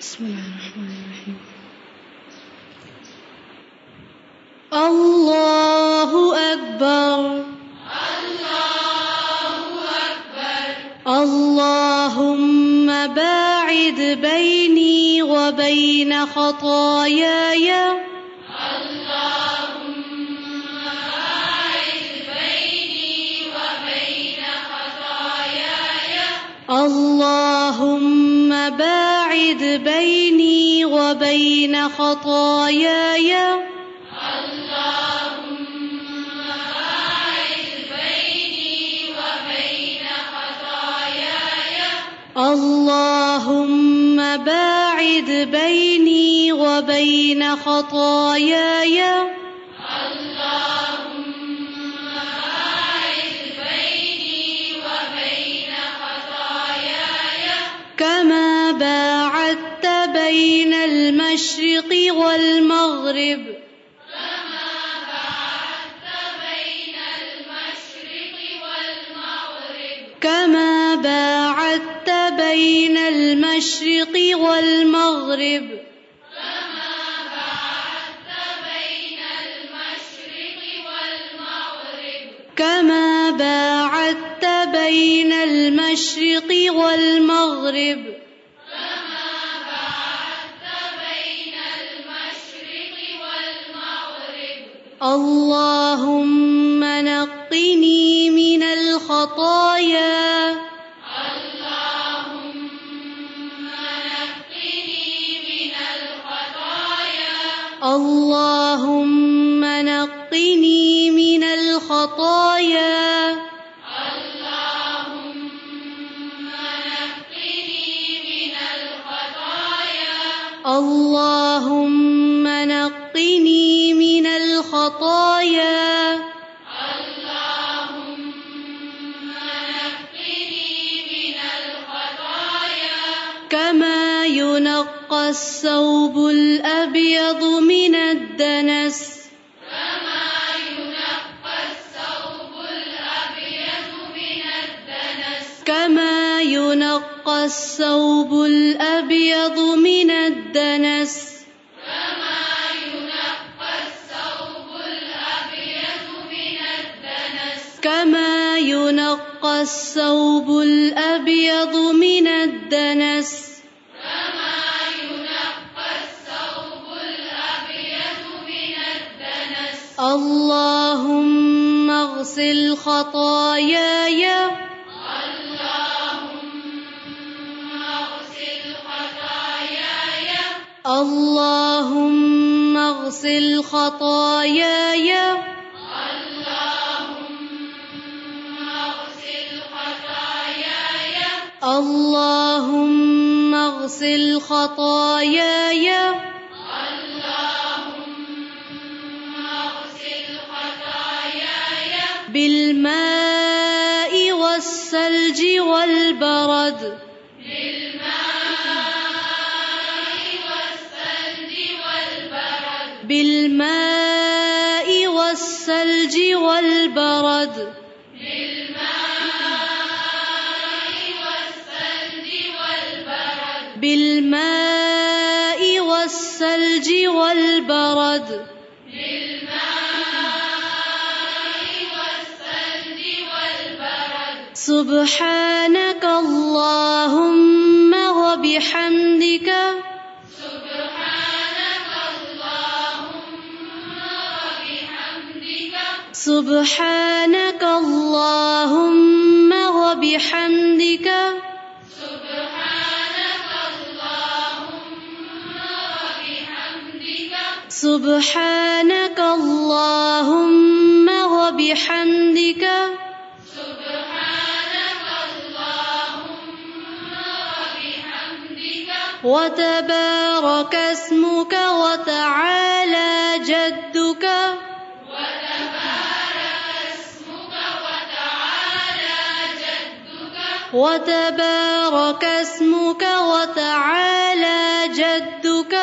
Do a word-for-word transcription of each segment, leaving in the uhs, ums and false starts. بسم اللہ الرحمن الرحیم. اللہ اکبر اللہ اکبر. اللہم باعد بینی وبین خطایای اللهم باعد بيني وبين خطاياي اللهم باعد بيني وبين خطاياي اللهم باعد بيني وبين خطاياي كما باعدت بين المشرق والمغرب كما باعدت بين المشرق والمغرب كما باعدت بين المشرق والمغرب كما باعدت بين المشرق والمغرب كما باعدت بين المشرق والمغرب كما باعدت بين المشرق والمغرب اللهم نقني من الخطايا اللهم نقني من الخطايا اللهم نقني من الخطايا اللهم نقني من الخطايا اللهم نقني من الخطايا كما ينقى الثوب الأبيض من الدنس كما ينقى الثوب الأبيض من الدنس كما ينقى الثوب الأبيض من الدنس كما ينقى الثوب الأبيض من الدنس كما ينقى الثوب الأبيض من الدنس كما ينقى الثوب الأبيض من الدنس اللهم اغسل خطاياي اللهم اغسل خطاياي اللهم اغسل خطاياي اللهم اغسل خطاياي اللهم اغسل خطاياي بالماء والثلج والبرد بالماء والثلج والبرد بالماء والثلج والبرد بالماء والثلج والبرد بالماء والثلج والبرد سبحانك اللهم وبحمدك سبحانك اللهم وبحمدك سبحانك اللهم وبحمدك سبحانك اللهم وبحمدك سبحانك اللهم وبحمدك وتبارك اسمك وتعالى جدك وتبارك اسمك وتعالى جدك وتبارك اسمك وتعالى جدك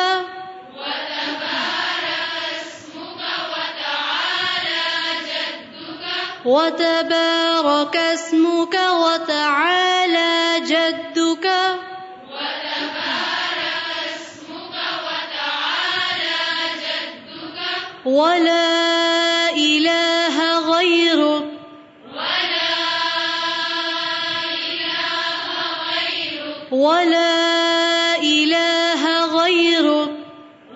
وتبارك اسمك وتعالى جدك وتبارك ولا إله غيره ولا إله غيره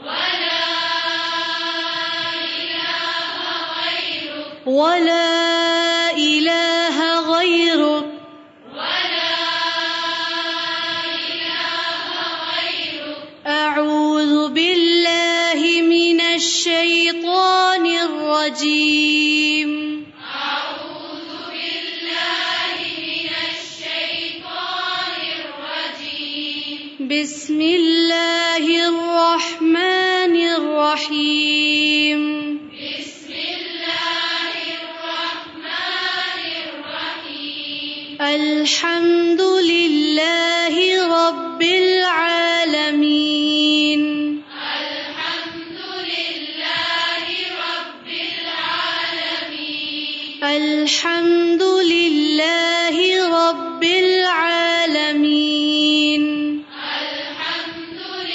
ولا إله غيره ولا إله غيره ولا إله غيره ولا إله غيره أعوذ بالله من الشيطان الرجيم أعوذ بالله من الشيطان الرجيم بسم الله الرحمن الرحيم بسم الله الرحمن الرحيم الحمد لله رب العالمين الحمد لله رب العالمين الحمد لله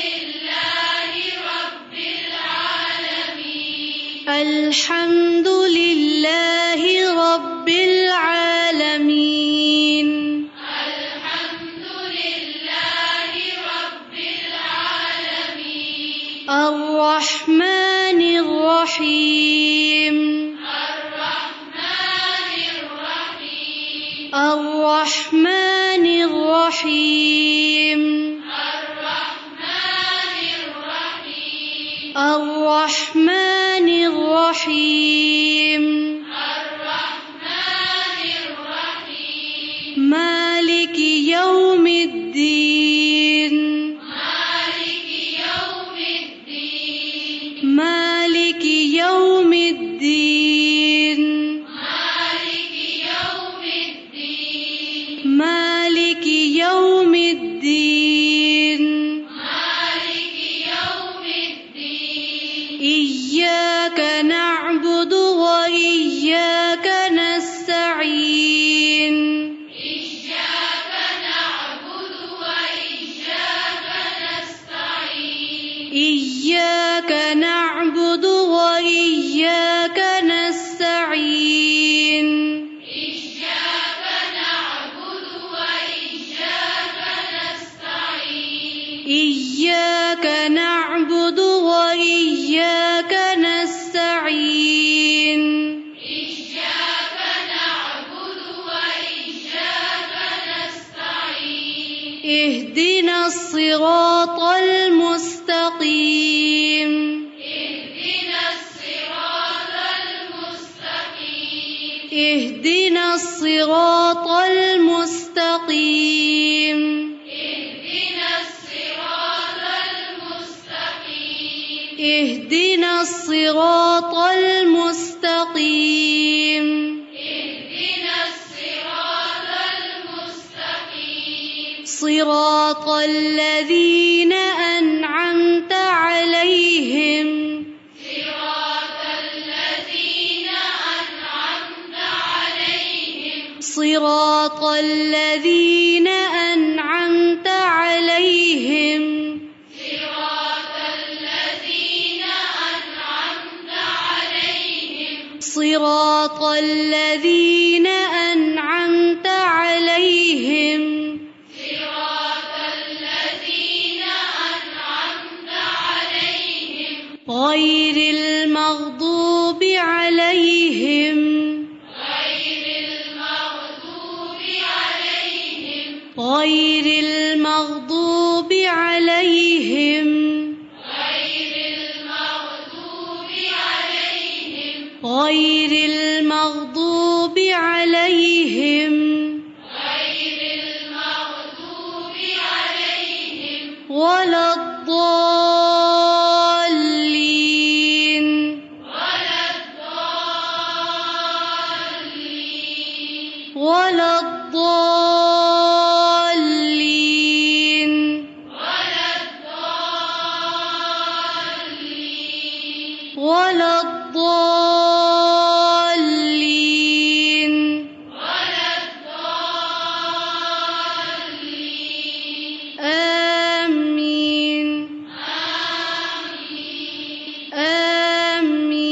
رب العالمين الحمد لله رب العالمين الحمد لله رب العالمين الرحمن الرحيم الرحمن الرحيم الرحمن الرحيم الرحمن الرحيم الرحمن الرحيم مالك يوم الدين مالك يوم الدين مالك يوم الدين مالك يوم الدين مالك يوم الدين إياك نعبد وإياك نستعين إياك نعبد وإياك نستعين إياك نعبد وإياك نستعين إياك نعبد وإياك نستعين إياك نعبد وإياك نستعين اهدنا الصراط المستقيم اهدنا الصراط المستقيم اهدنا الصراط المستقيم اهدنا الصراط المستقيم اهدنا الصراط المستقيم صراط الذين أنعمت عليهم صراط الذين أنعمت عليهم صراط الذين أنعمت عليهم صراط الذين أنعمت عليهم صراط الذين أنعمت عليهم غير المغضوب عليهم غير المغضوب عليهم غير المغضوب عليهم غير المغضوب عليهم غير المغضوب عليهم ولا الضالين ولا الضالين ولا الضالين ولا الضالين ولا الضالين آمين آمين آمين.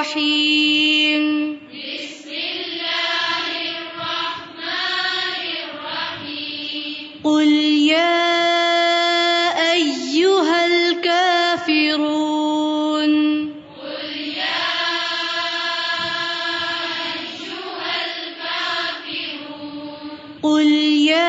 الرحیم. بسم اللہ الرحمن الرحیم. قل یا ایہا الکافرون. قل یا ایہا الکافرون. قل یا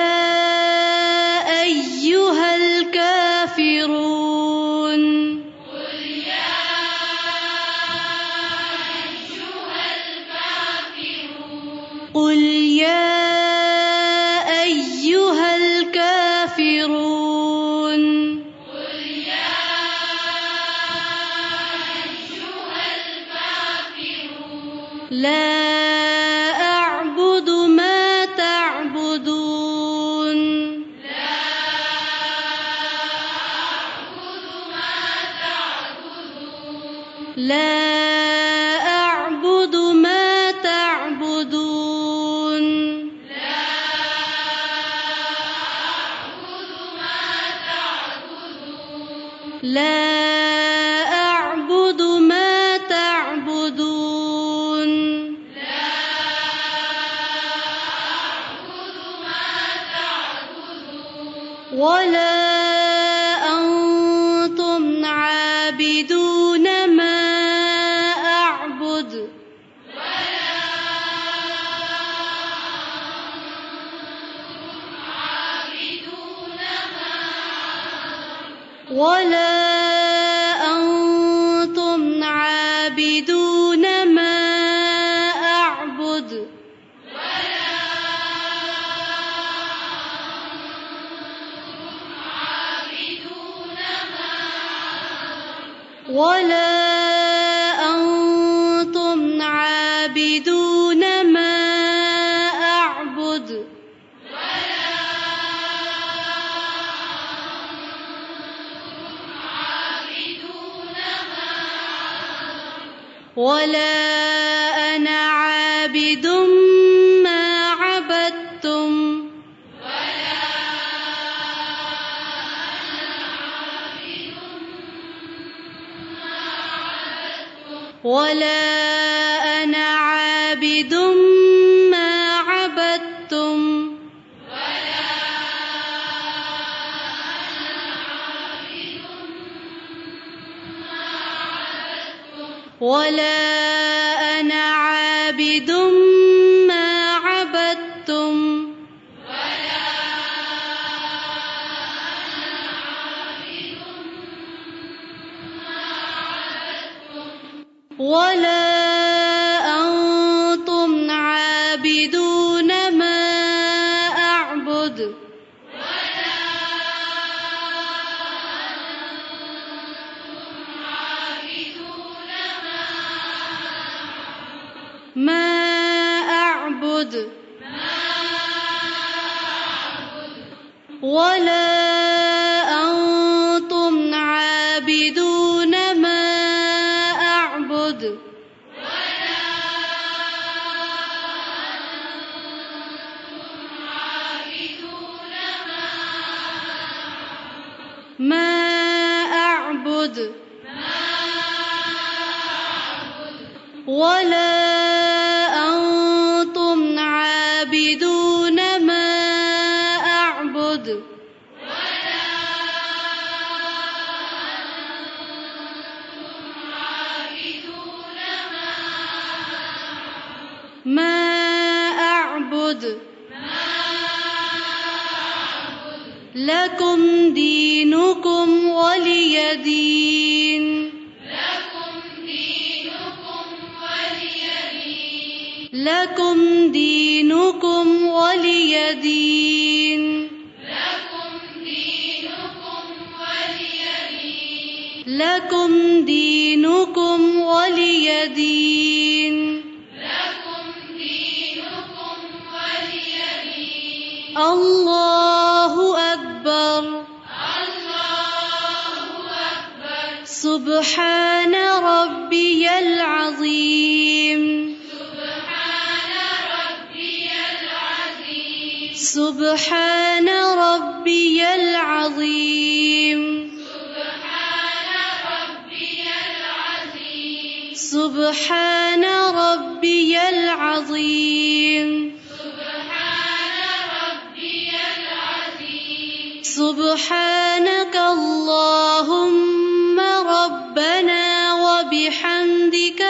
سبحان ربی العظیم سبحان ربی العظیم سبحانک اللہم ربنا وبحمدک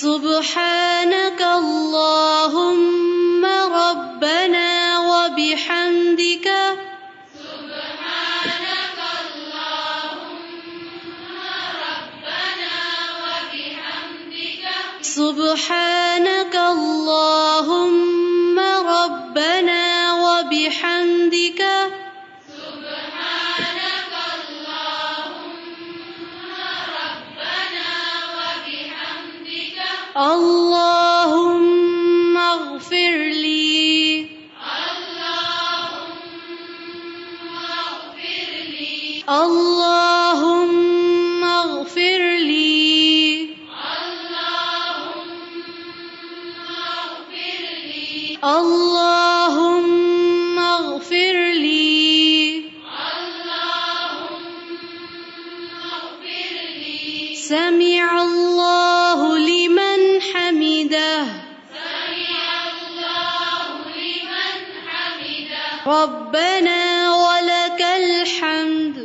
سبحانک اللہم ربنا وبحمدک سبحانک اللہم ربنا بحمدك سبحانك اللهم ربنا وبحمدك سبحانك اللهم ربنا وبحمدك سبحانك اللهم ربنا وبحمدك اللهم اغفر لي اللهم اغفر لي اللهم اغفر لي اللهم اغفر لي اللهم اغفر لي سمع الله لمن حمده سمع الله لمن حمده ربنا ولك الحمد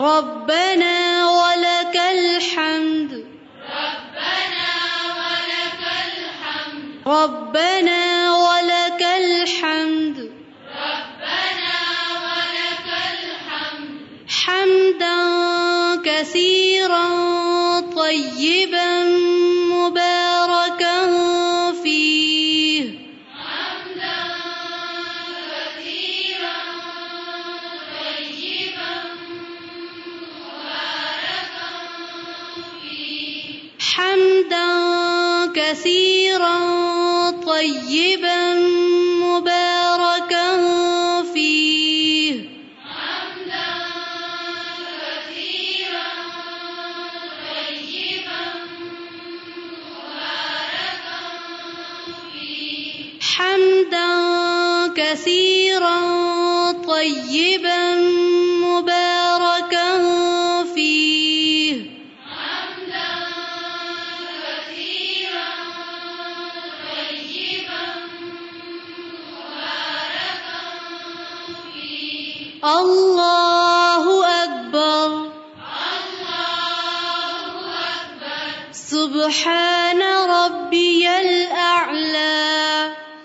ربنا ولك الحمد ربنا ولك الحمد ربنا ولك الحمد ربنا ولك الحمد حمدا كثيرا طيبا مباركا فيه حمدا كثيرا طيبا حمدا كثيرا طيبا مباركا فيه حمدا كثيرا طيبا مباركا فيه حمدا كثيرا طيبا مباركا فيه اللہ اکبر اللہ اکبر سبحان ربی الاعلیٰ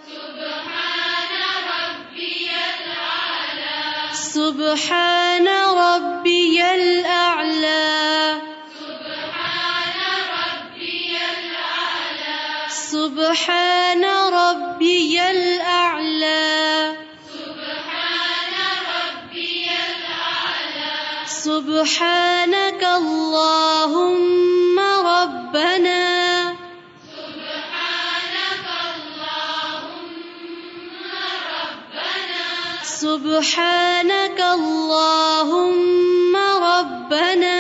سبحان ربی الاعلیٰ سبحان ربی الاعلیٰ سبحان ربی الاعلیٰ سبحان ربی الاعلیٰ سبحانك اللهم ربنا سبحانك اللهم ربنا سبحانك اللهم ربنا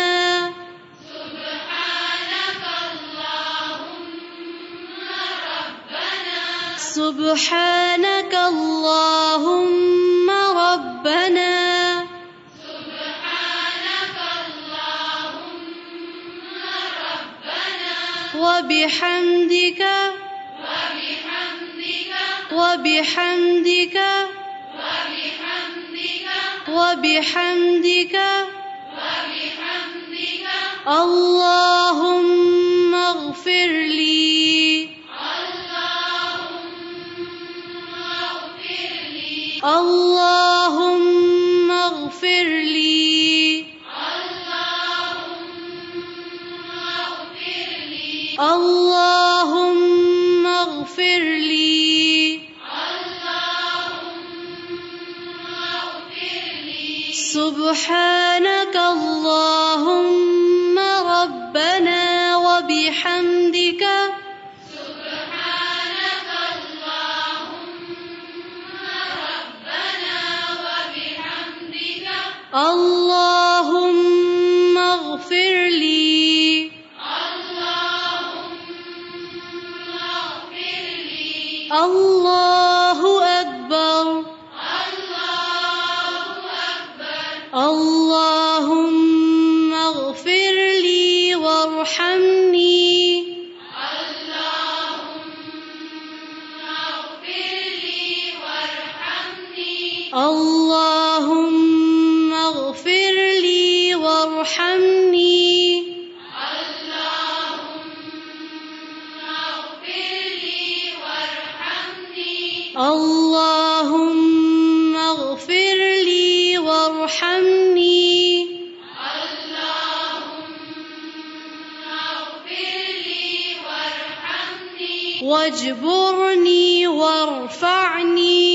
سبحانك اللهم ربنا سبحانك اللهم ربنا وبحمدك وبحمدك وبحمدك وبحمدك وبحمدك وبحمدك اللهم اغفر لي اللهم اغفر لي اللهم اغفر لي اللهم اغفر لي اللهم اغفر لي سبحانك اللهم ربنا وبحمدك سبحانك اللهم ربنا وبحمدك اللهم اغفر لي اللہ اکبر اللہ اکبر اللہم اغفر لی وارحمنی اللہم اغفر لی وارحمنی اللہم اغفر لی وارحمنی اللہم اغفر لی وارحمنی اللہم اغفر لی وارحمنی واجبرنی وارفعنی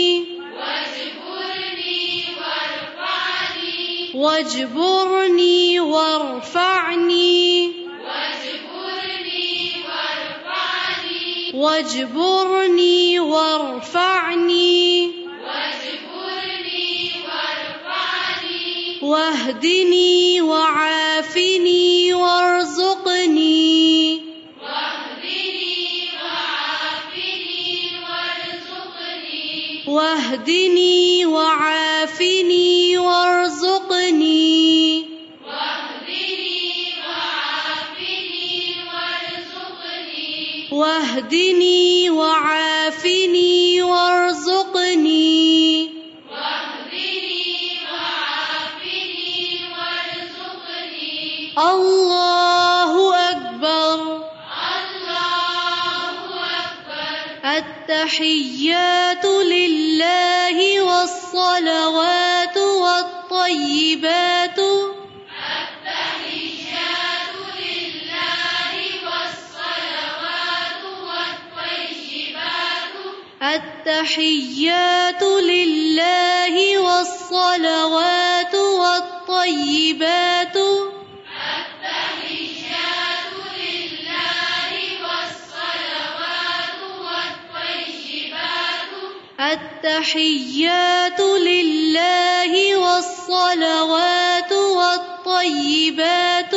واجبرنی وارفعنی واجبرنی وارفعنی واجبرنی وارفعنی واجبرنی وارفعنی واہدنی وعافنی وارزقنی واہدنی وعافنی وارزقنی واہدنی وعافنی وارزقنی واہدنی وعافنی وارزقنی واہدنی وعافنی وارزقنی اللہ اکبر اللہ اکبر التحیات للہ والصلوات والطیبات التحیات للہ والصلوات والطیبات التحیات للہ والصلوات والطیبات التحیات للہ والصلوات والطیبات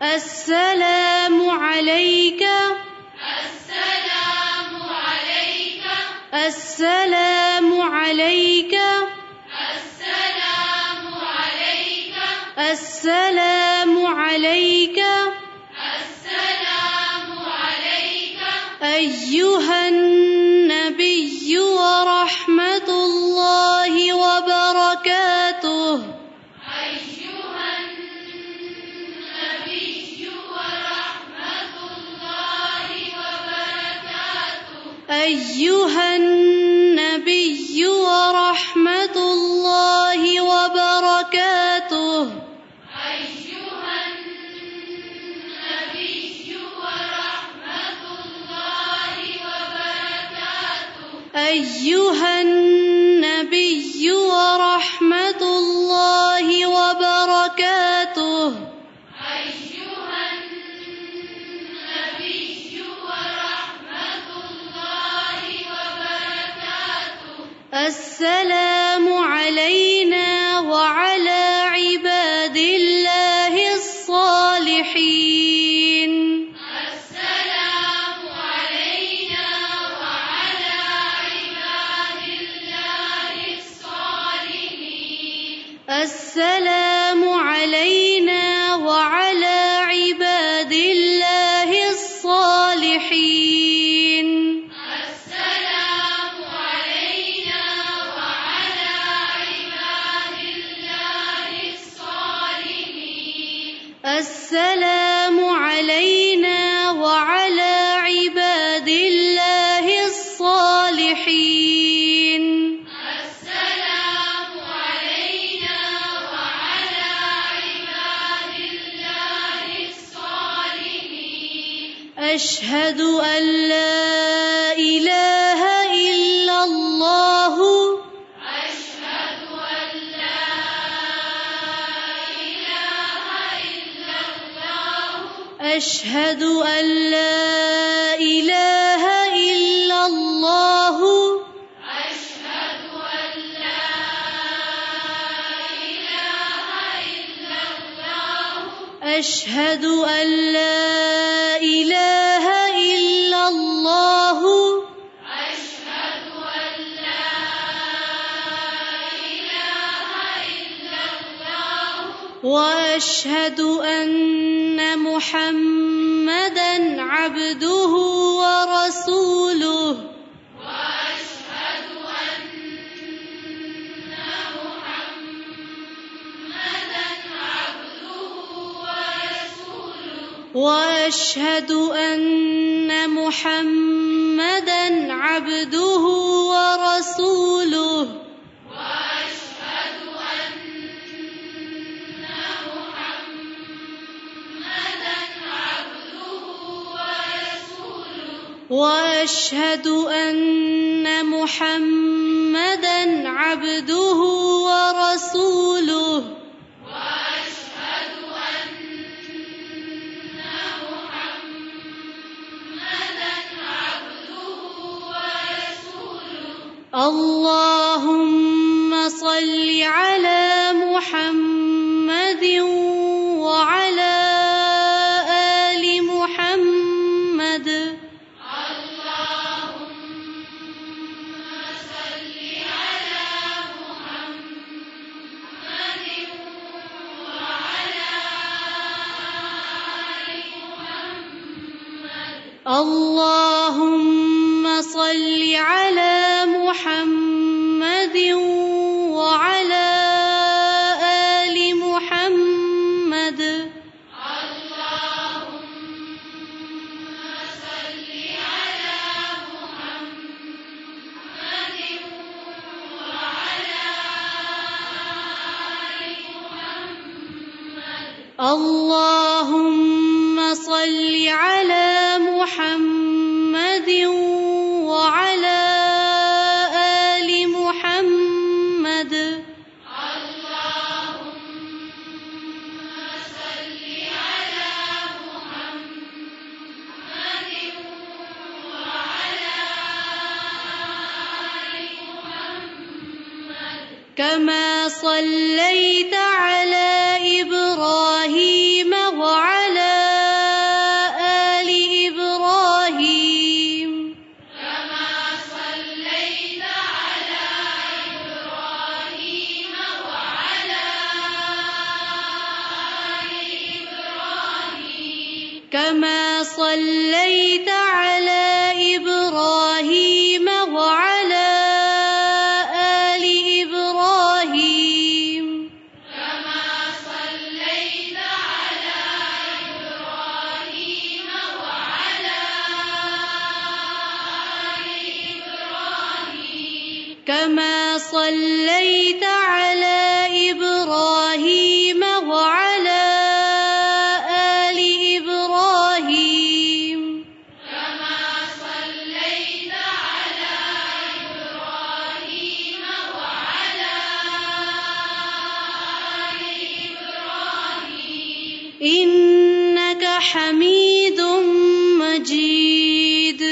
السلام علیک السلام علیک السلام علیک السلام علیک السلام علیک السلام علیک ایھا النبی ورحمۃ اللہ وبرکاتہ ایھا النبی ورحمۃ اللہ وبرکاتہ ایھا النبی ورحمۃ اللہ وبرکاتہ ایھا النبی ورحمۃ اللہ وبرکاتہ السلام علینا وعلی عباد اللہ الصالحین السلام علینا وعلی عباد اللہ الصالحین السلام علینا وعلی عباد اللہ الصالحین السلام علینا وعلی عباد اللہ الصالحین السلام علینا وعلی عباد اللہ الصالحین اشہد ان لا الہ الا اللہ اشہد ان لا الہ الا اللہ اشہد ان لا الہ الا وأشهد أن لا إله إلا الله أشهد أن لا إله إلا الله وأشهد أن محمدًا عبده ورسوله وأشهد أن محمدًا عبده ورسوله وأشهد أن محمدًا عبده ورسوله وأشهد أن محمدًا عبده ورسوله اللهم صل على محمد وعلى آل محمد اللهم صل على محمد وعلى آل محمد اللهم صل على محمد وعلى آل محمد اللهم صل على محمد وعلى آل محمد اللهم صل على محمد وعلى كما صليت على إبراهيم وعلى آل إبراهيم كما صليت على إبراهيم وعلى آل إبراهيم كما صليت على إبراهيم وعلى كما صليت على إبراهيم وعلى آل إبراهيم كما صليت على إبراهيم وعلى آل إبراهيم إنك حميد مجيد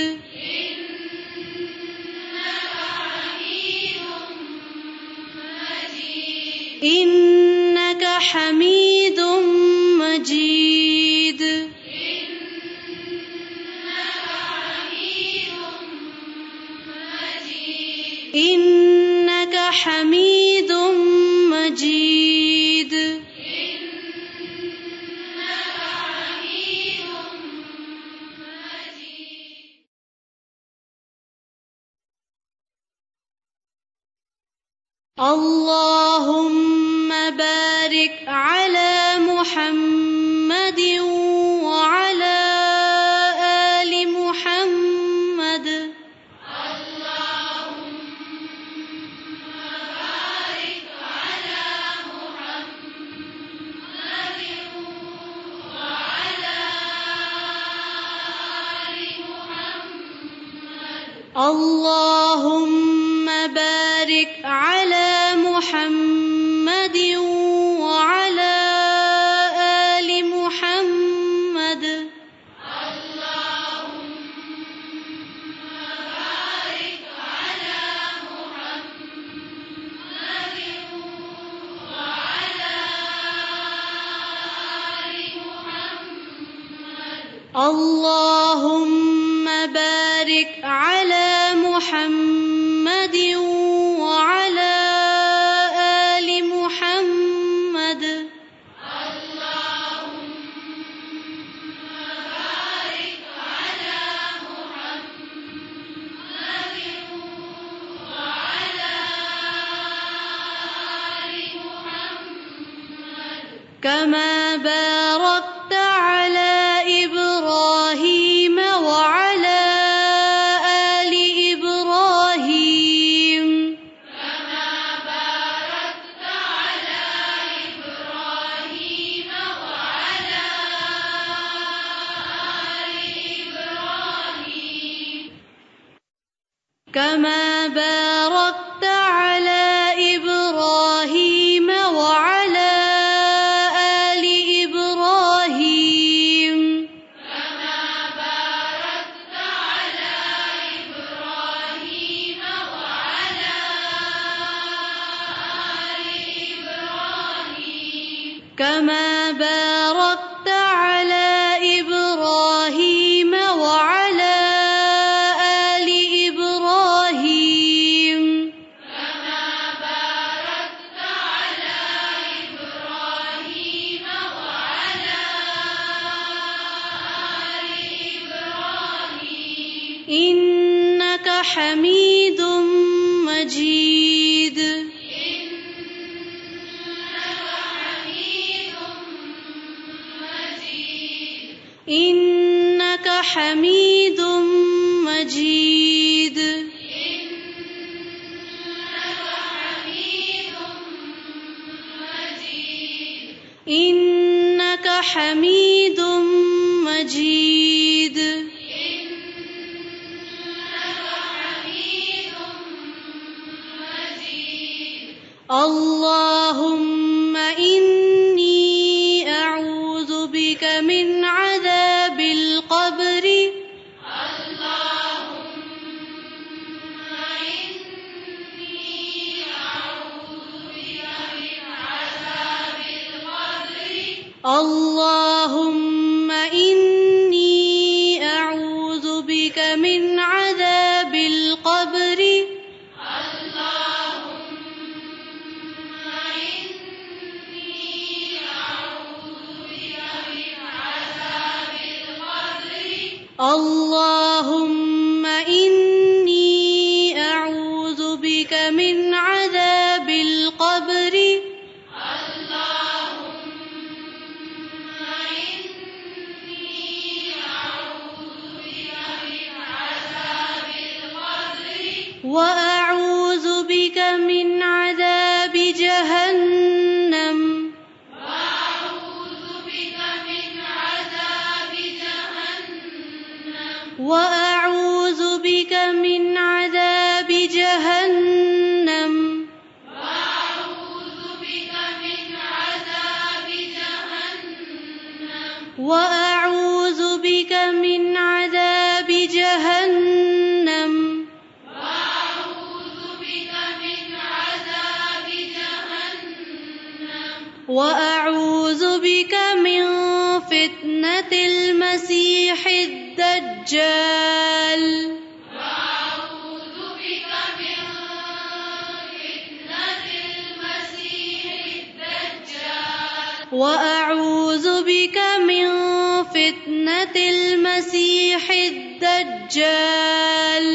إنك حميد مجيد إنك حميد مجيد إنك حميد مجيد إنك حميد مجيد اللهم بارك على محمد وعلى آل محمد اللهم بارك على محمد وعلى آل محمد اللهم بارك على محمد وعلى آل محمد اللهم بارك على محمد وعلى آل محمد اللهم بارك على محمد وعلى آل محمد. اللهم بارك على محمد وعلى آل محمد كما باركت كما باركت على إبراهيم وعلى آل إبراهيم كما باركت على إبراهيم وعلى آل إبراهيم كما باركت على إبراهيم وعلى إنك حميد مجيد. إنك حميد مجيد. إنك حميد مجيد. إنك حميد مجيد. إنك حميد مجيد. اللهم إني أعوذ بك من عذاب القبر. اللهم إني أعوذ بك من عذاب القبر. اللهم إني أعوذ بك من عذاب القبر. اللهم إني أعوذ بك من عذاب القبر. اللهم إني أعوذ بك من عذاب القبر وأعوذ بك من عذاب جهنم. وأعوذ بك من عذاب جهنم. وأعوذ بك من عذاب جهنم. وأعوذ بك من عذاب جهنم. وأعوذ بك من عذاب جهنم. وأعوذ بك من فتنة المسيح الدجال. وأعوذ بك من فتنة المسيح الدجال.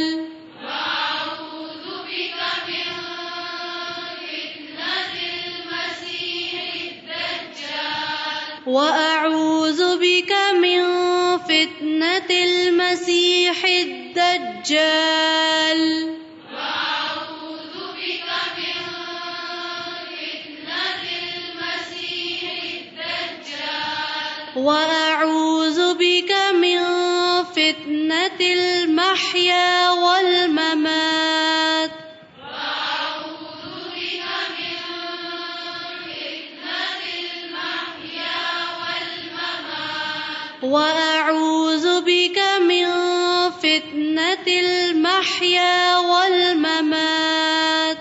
وأعوذ بك من فتنة المسيح الدجال. وأعوذ بك من فتنة المسيح الدجال. وأعوذ بك من فتنة المسيح الدجال. وأعوذ بك من فتنة المسيح الدجال. وأعوذ بك من فتنة المحيا والممات. وأعوذ بك من فتنة المحيا والممات. فتنة المحيا والممات. وأعوذ بك من فتنة المحيا والممات.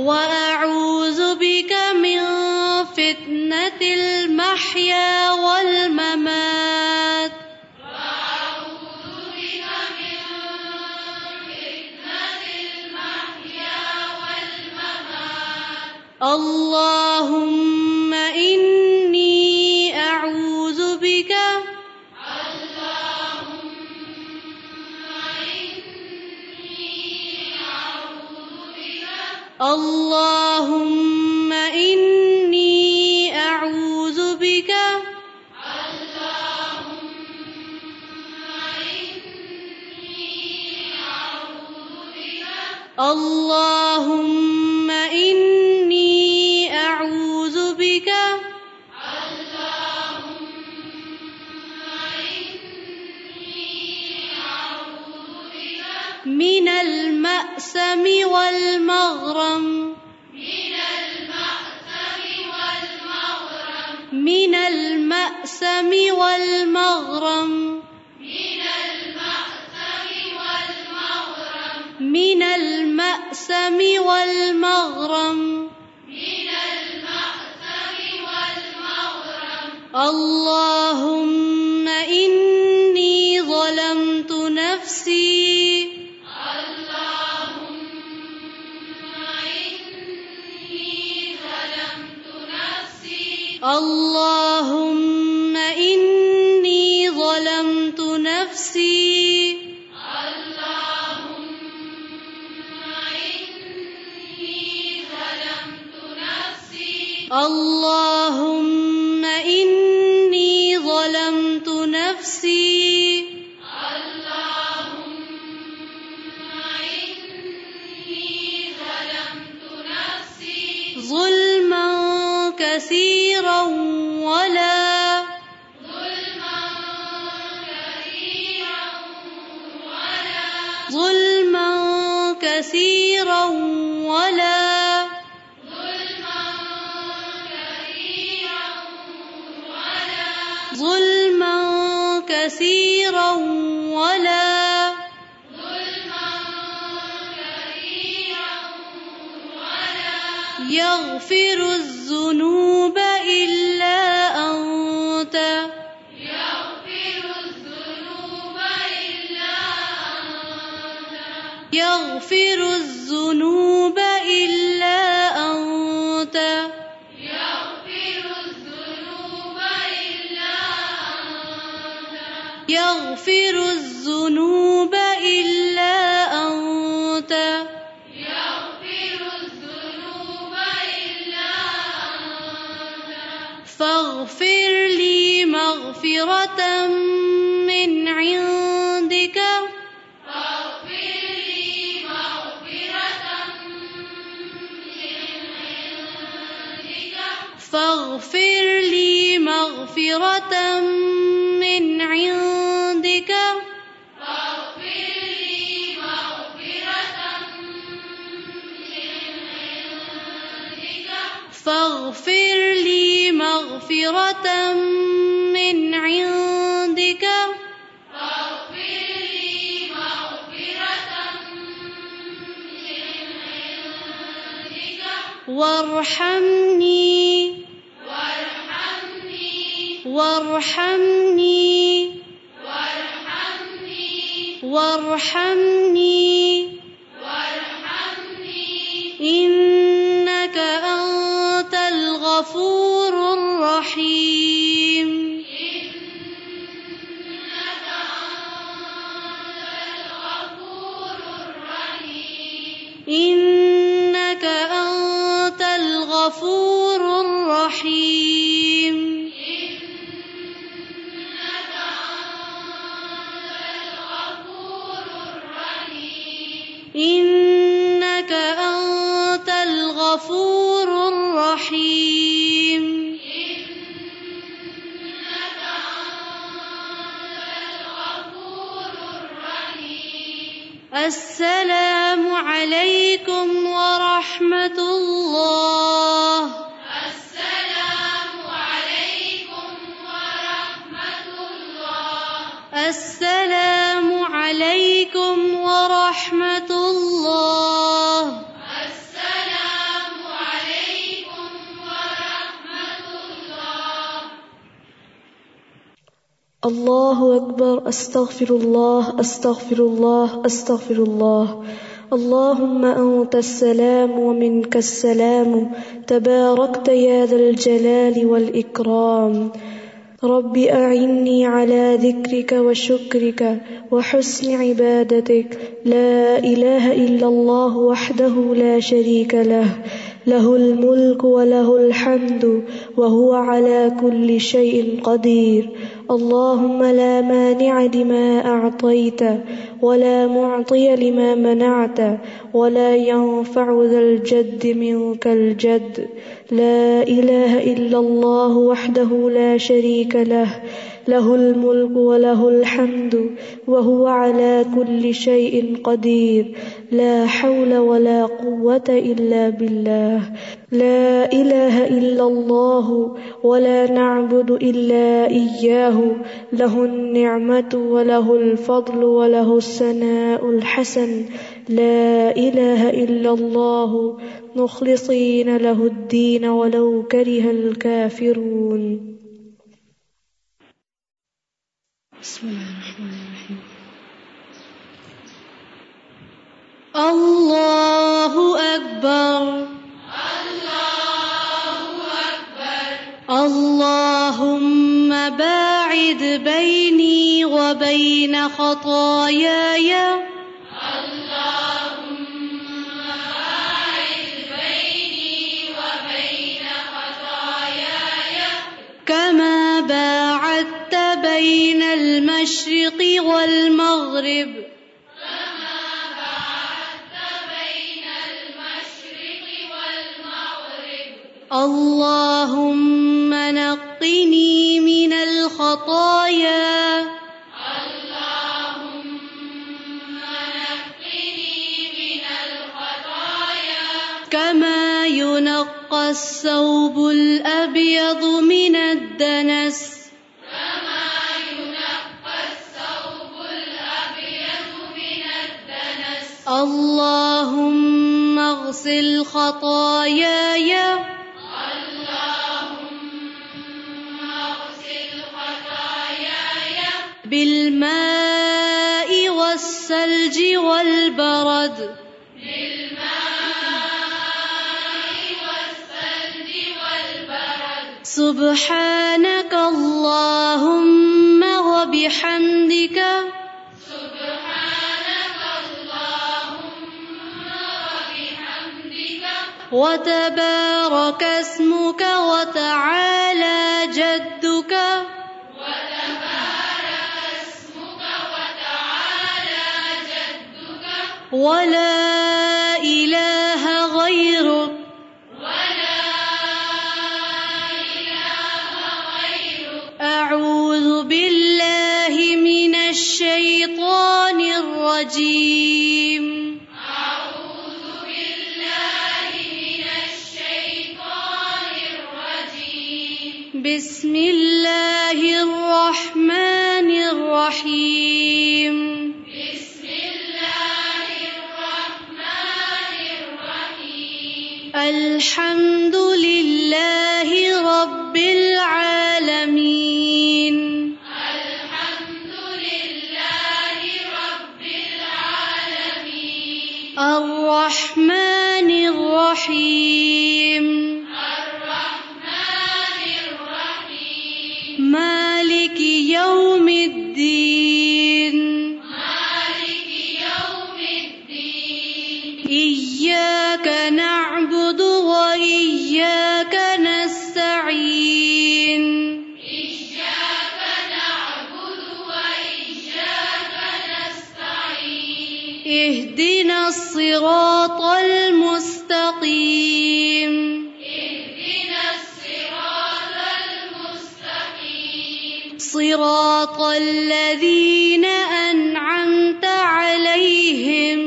وَأَعُوذُ بِكَ مِنْ فِتْنَةِ الْمَحْيَا وَالْمَمَاتِ وَأَعُوذُ بِكَ مِنْ فِتْنَةِ الْمَحْيَا وَالْمَمَاتِ اللَّهُمَّ إِنِّي أَعُوذُ بِكَ اللهم إني أعوذ بك اللهم إني أعوذ بك من المأثم والمغرم من المأثم والمغرم من المأثم والمغرم من المأثم والمغرم من المأثم والمغرم من المأثم والمغرم اللهم إني ظلمت نفسي اللهم إني ظلمت نفسي اللهم إني ظلمت نفسي اللهم إني ظلمت نفسي اللهم إني ظلمت نفسي ظلما كثيرا ولا ظلما كثيرا ولا ظلما كثيرا ولا ظلما كثيرا ولا ظلما كثيرا ولا يغفر الذنوب إلا أنت يغفر الذنوب إلا أنت يغفر الذنوب إلا أنت يغفر الذنوب إلا أنت يغفر الذنوب إلا أنت فاغفر لي مغفرة من عندك فاغفر لي مغفرة من عندك فاغفر لي مغفرة من عندك فاغفر لي مغفرة من عندك فاغفر لي مغفرة من عندك فاغفر لي مغفرة من عندك وارحمني وارحمني وارحمني وارحمني وارحمني إنك أنت الغفور رحيم إنك أنت الغفور الرحيم إنك أنت الغفور الرحيم إنك أنت الغفور الرحيم إنك أنت الغفور الرحيم السلام عليكم ورحمة الله السلام عليكم ورحمة الله السلام عليكم ورحمة الله السلام اللہ اکبر، استغفر اللہ، استغفر اللہ، استغفر اللہ، اللهم انت السلام ومنك السلام، تباركت يا ذا الجلال والاكرام. رب اعني على ذكرك وشكرك وحسن عبادتك، لا اله الا الله وحده لا شريك له، له الملك وله الحمد وهو على كل شيء قدير. اللهم لا مانع لما أعطيت ولا معطي لما منعت ولا ينفع ذا الجد منك الجد. لا إله إلا الله وحده لا شريك له، له الملك وله الحمد وهو على كل شيء قدير. لا حول ولا قوة إلا بالله. لا إله إلا الله ولا نعبد إلا إياه، له النعمة وله الفضل وله الثناء الحسن. لا إله إلا الله مخلصين له الدين ولو كره الكافرون. بسم الله الرحمن الرحيم. الله أكبر، الله أكبر، اللهم باعد بيني وبين خطاياي، اللهم باعد بيني وبين خطاياي، كما باعدت بين المشرق والمغرب، كما باعدت بين المشرق والمغرب. اللهم نقني من الخطايا، اللهم نقني من الخطايا، كما ينقى الثوب الأبيض من الدنس، اللهم اغسل خطاياي، اللهم اغسل خطاياي بالماء والثلج والبرد، بالماء والثلج والبرد. سبحانك اللهم وبحمدك، وتبارك اسمك وتعالى جدك، وتبارك اسمك وتعالى جدك، ولا إله غيرك، ولا إله غيرك. أعوذ بالله من الشيطان الرجيم. بسم الله الرحمن الرحيم. بسم الله الرحمن الرحيم. الحمد لله رب العالمين. الحمد لله رب العالمين. الرحمن الرحيم. مالك يوم الدين. مالك يوم الدين. إياك نعبد وإياك نستعين. إياك نعبد وإياك نستعين. اهدنا الصراط المستقيم. صراط الذين أنعمت عليهم.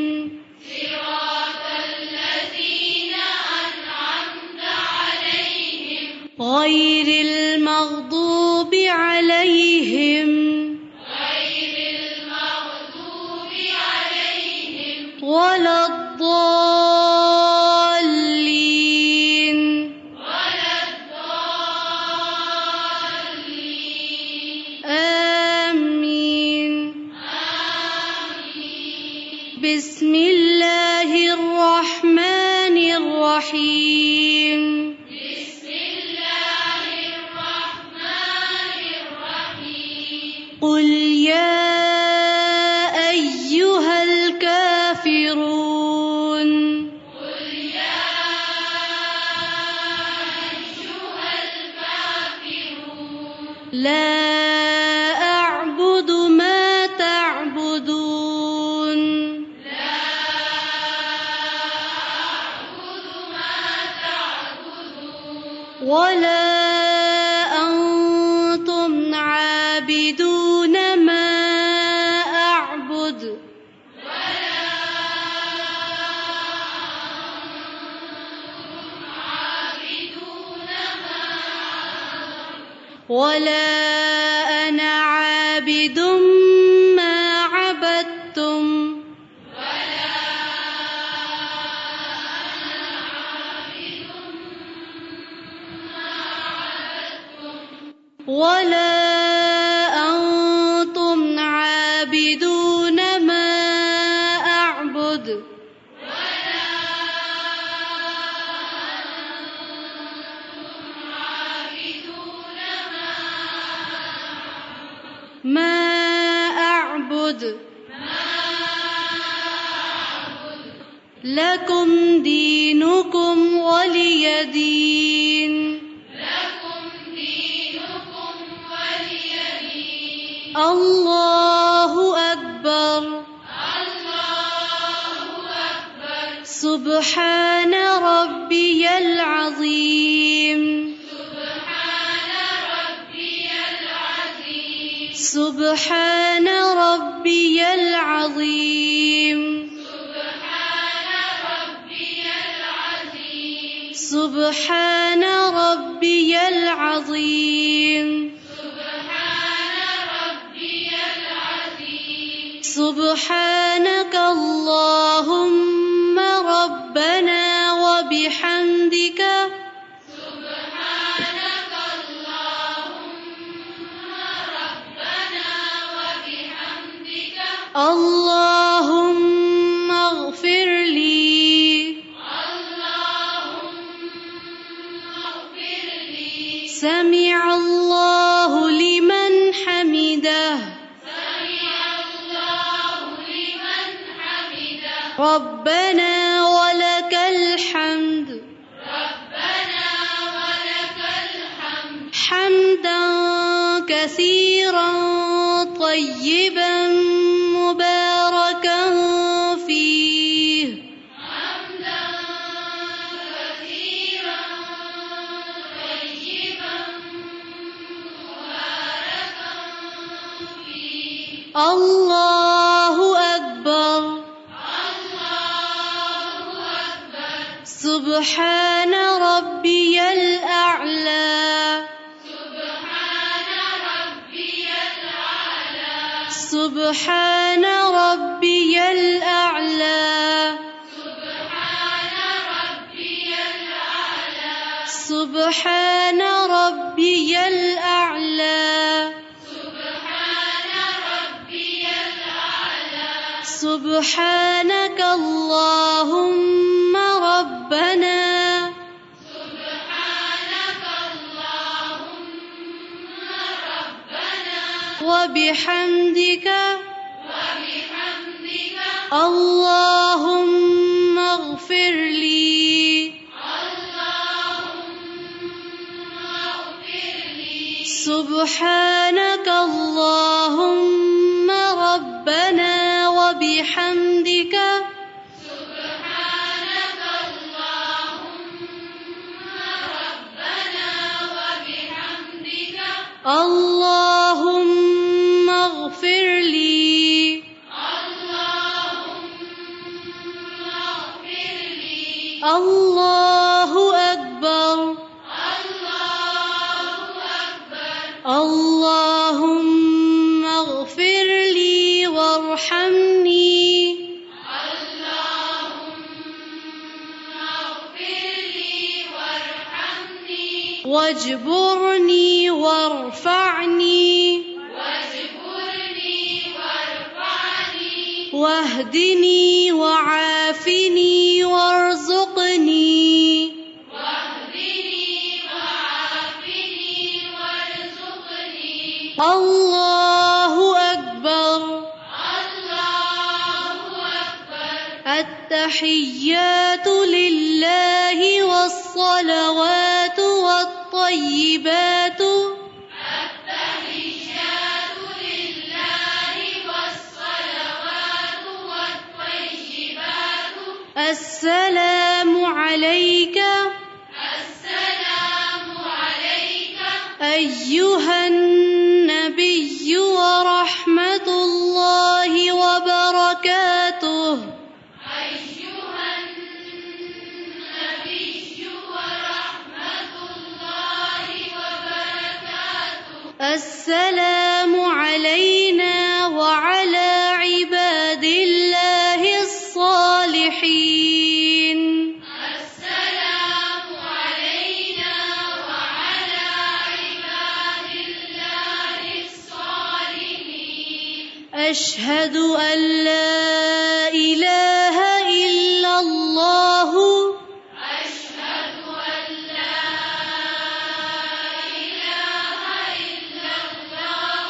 صراط الذين أنعمت عليهم. غير المغضوب عليهم. غير المغضوب عليهم. ولا الضالين. الرحیم. بسم اللہ الرحمن الرحیم. قل یا ایہا الکافرون. قل یا ایہا الکافرون. لا ولا أنتم عابدون ما أعبد. ولا أنتم عابدون ما أعبد. ولا أنا عابد ما عبدتم. ولا أنتم عابدون ما أعبد. ولا أنتم عابدون ما أعبد. ما أعبد لكم دينكم ولي دين. اللہ اکبر. اللہ اکبر. سبحان ربی العظیم. سبحان ربی العظیم. سبحان ربی العظیم. سبحان ربی العظیم. سبحان ربی العظیم. سبحانك اللهم ربنا وبحمدك. سبحانك اللهم ربنا وبحمدك. اللهم اغفر لي. اللهم اغفر لي. سمع الله لمن حمده. ربنا ولك الحمد. ربنا ولك الحمد. حمدا كثيرا طيبا مباركا فيه. حمدا كثيرا طيبا مباركا فيه. الله أكبر. سبحان ربي الأعلى. سبحان ربي الأعلى. سبحان ربي الأعلى. سبحان ربي الأعلى. سبحان ربي الأعلى. سبحان ربي الأعلى. سبحانك اللهم ربنا. سبحانك اللهم ربنا وبحمدك. وبحمدك اللهم اغفر لي. اللهم اغفر لي. سبحانك اللهم ربنا وبحمدك. اللهم اغفر لي. اللهم اغفر لي. الله أكبر. الله أكبر. اللهم اغفر لي وارحمني. اللهم اغفر لي وارحمني. واجبرني وارفعني. واجبرني وارفعني. واهدني وعافني وارزقني. التحيات لله والصلوات والطيبات التحيات لله والصلوات والطيبات السلام عليك السلام عليك أيها النبي ورحمة الله وبركاته أيها النبي ورحمة الله وبركاته السلام علينا وعلى عباد الله الصالحين السلام علينا وعلى عباد الله الصالحين أشهد أن لا إله إلا الله أشهد أن لا إله إلا الله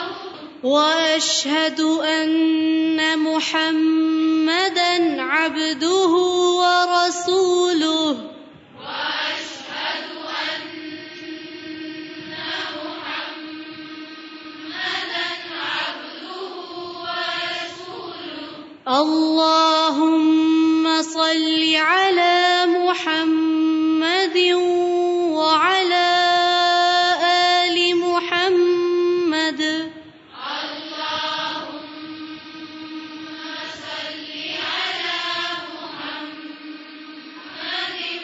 وأشهد أن محمدًا عبده ورسوله وأشهد أن محمدًا عبده ورسوله اللهم صل على محمد وعلى آل محمد اللهم صل على محمد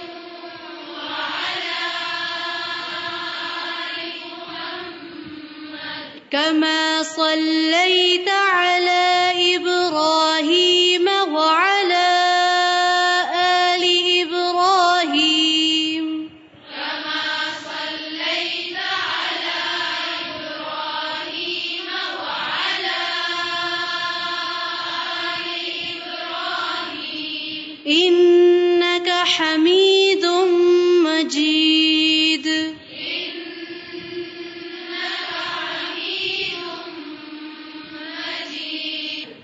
وعلى آل محمد كما صليت على إبراهيم وعلى آل إبراهيم كما صليت على إبراهيم وعلى آل إبراهيم إنك حميد مجيد إنك حميد مجيد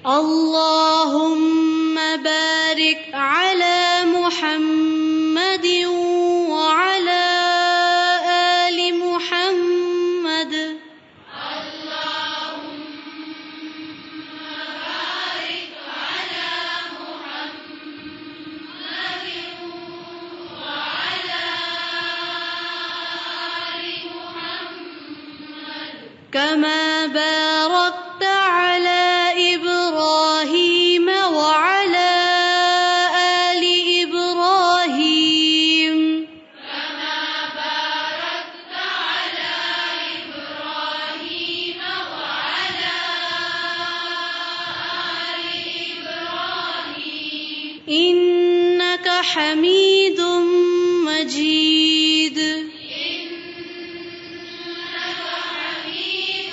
اللهم بارك على محمد وعلى آل محمد اللهم بارك على محمد وعلى آل محمد كما باركت على إبراهيم وعلى آل إبراهيم كما باركت على إبراهيم وعلى آل إبراهيم إنك حميد مجيد إنك حميد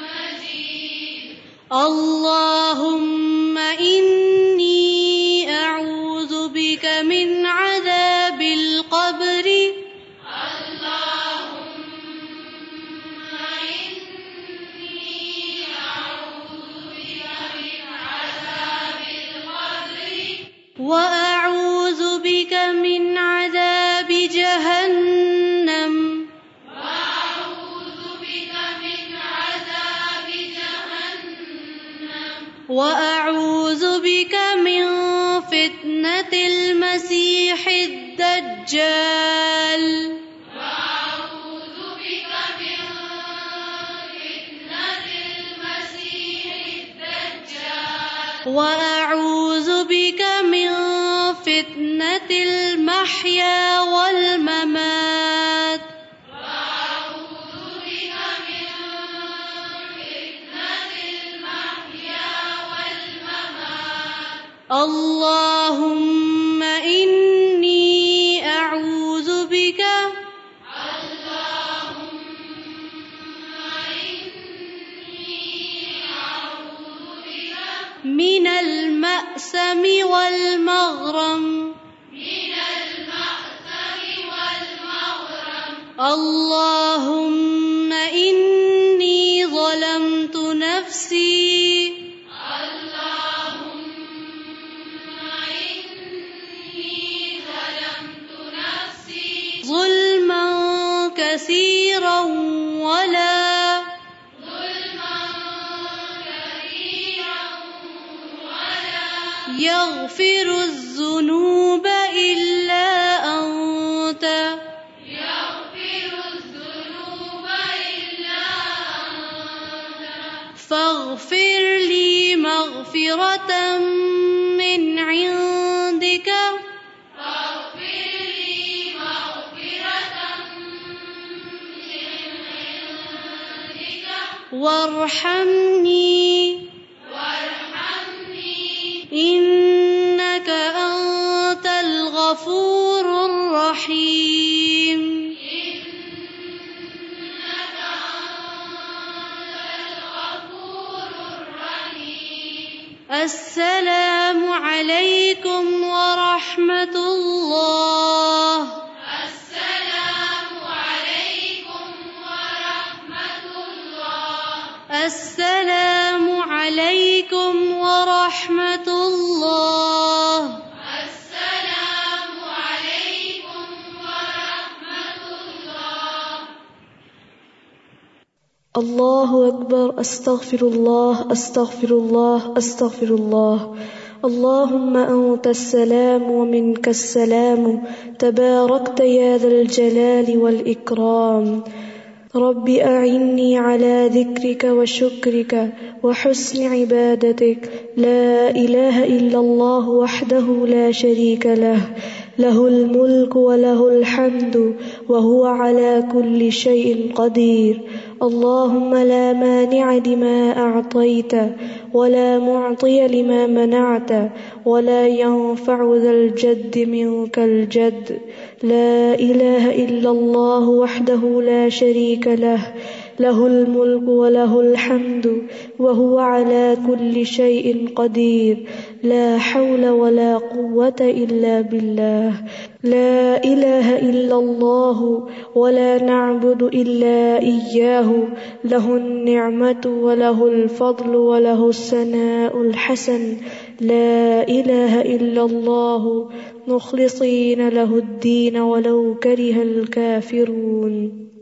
مجيد اللهم إني أعوذ بك من عذاب القبر اللهم إني أعوذ بك من عذاب القبر وأعوذ بك من عذاب جهنم وأعوذ بك من عذاب جهنم وأعوذ بك من فتنة المسيح الدجال وأعوذ بك من فتنة المسيح الدجال وأعوذ بك من فتنة المحيا والممات وأعوذ بك من فتنة المحيا والممات اللهم إني أعوذ بك اللهم إني أعوذ بك من المأثم والمغرم من المأثم والمغرم اللهم إني ظلمت نفسي اللهم كثيرا ولا ظلما كثيرا ولا يغفر الذنوب إلا أنت يغفر الذنوب إلا أنت فاغفر لي مغفرة من عندك وارحمني إنك أنت الغفور الرحيم إنك أنت الغفور الرحيم السلام عليكم ورحمة الله السلام عليكم ورحمة الله السلام عليكم ورحمة الله الله أكبر أستغفر الله أستغفر الله أستغفر الله اللهم أنت السلام ومنك السلام تباركت يا ذا الجلال والإكرام رب أعني على ذكرك وشكرك وحسن عبادتك لا إله إلا الله وحده لا شريك له له الملك وله الحمد وهو على كل شيء قدير اللهم لا مانع لما أعطيت ولا معطي لما منعت ولا ينفع ذا الجد منك الجد لا إله إلا الله وحده لا شريك له له الملك وله الحمد وهو على كل شيء قدير لا حول ولا قوة إلا بالله لا إله إلا الله ولا نعبد إلا إياه له النعمة وله الفضل وله الثناء الحسن لا إله إلا الله مخلصين له الدين ولو كره الكافرون.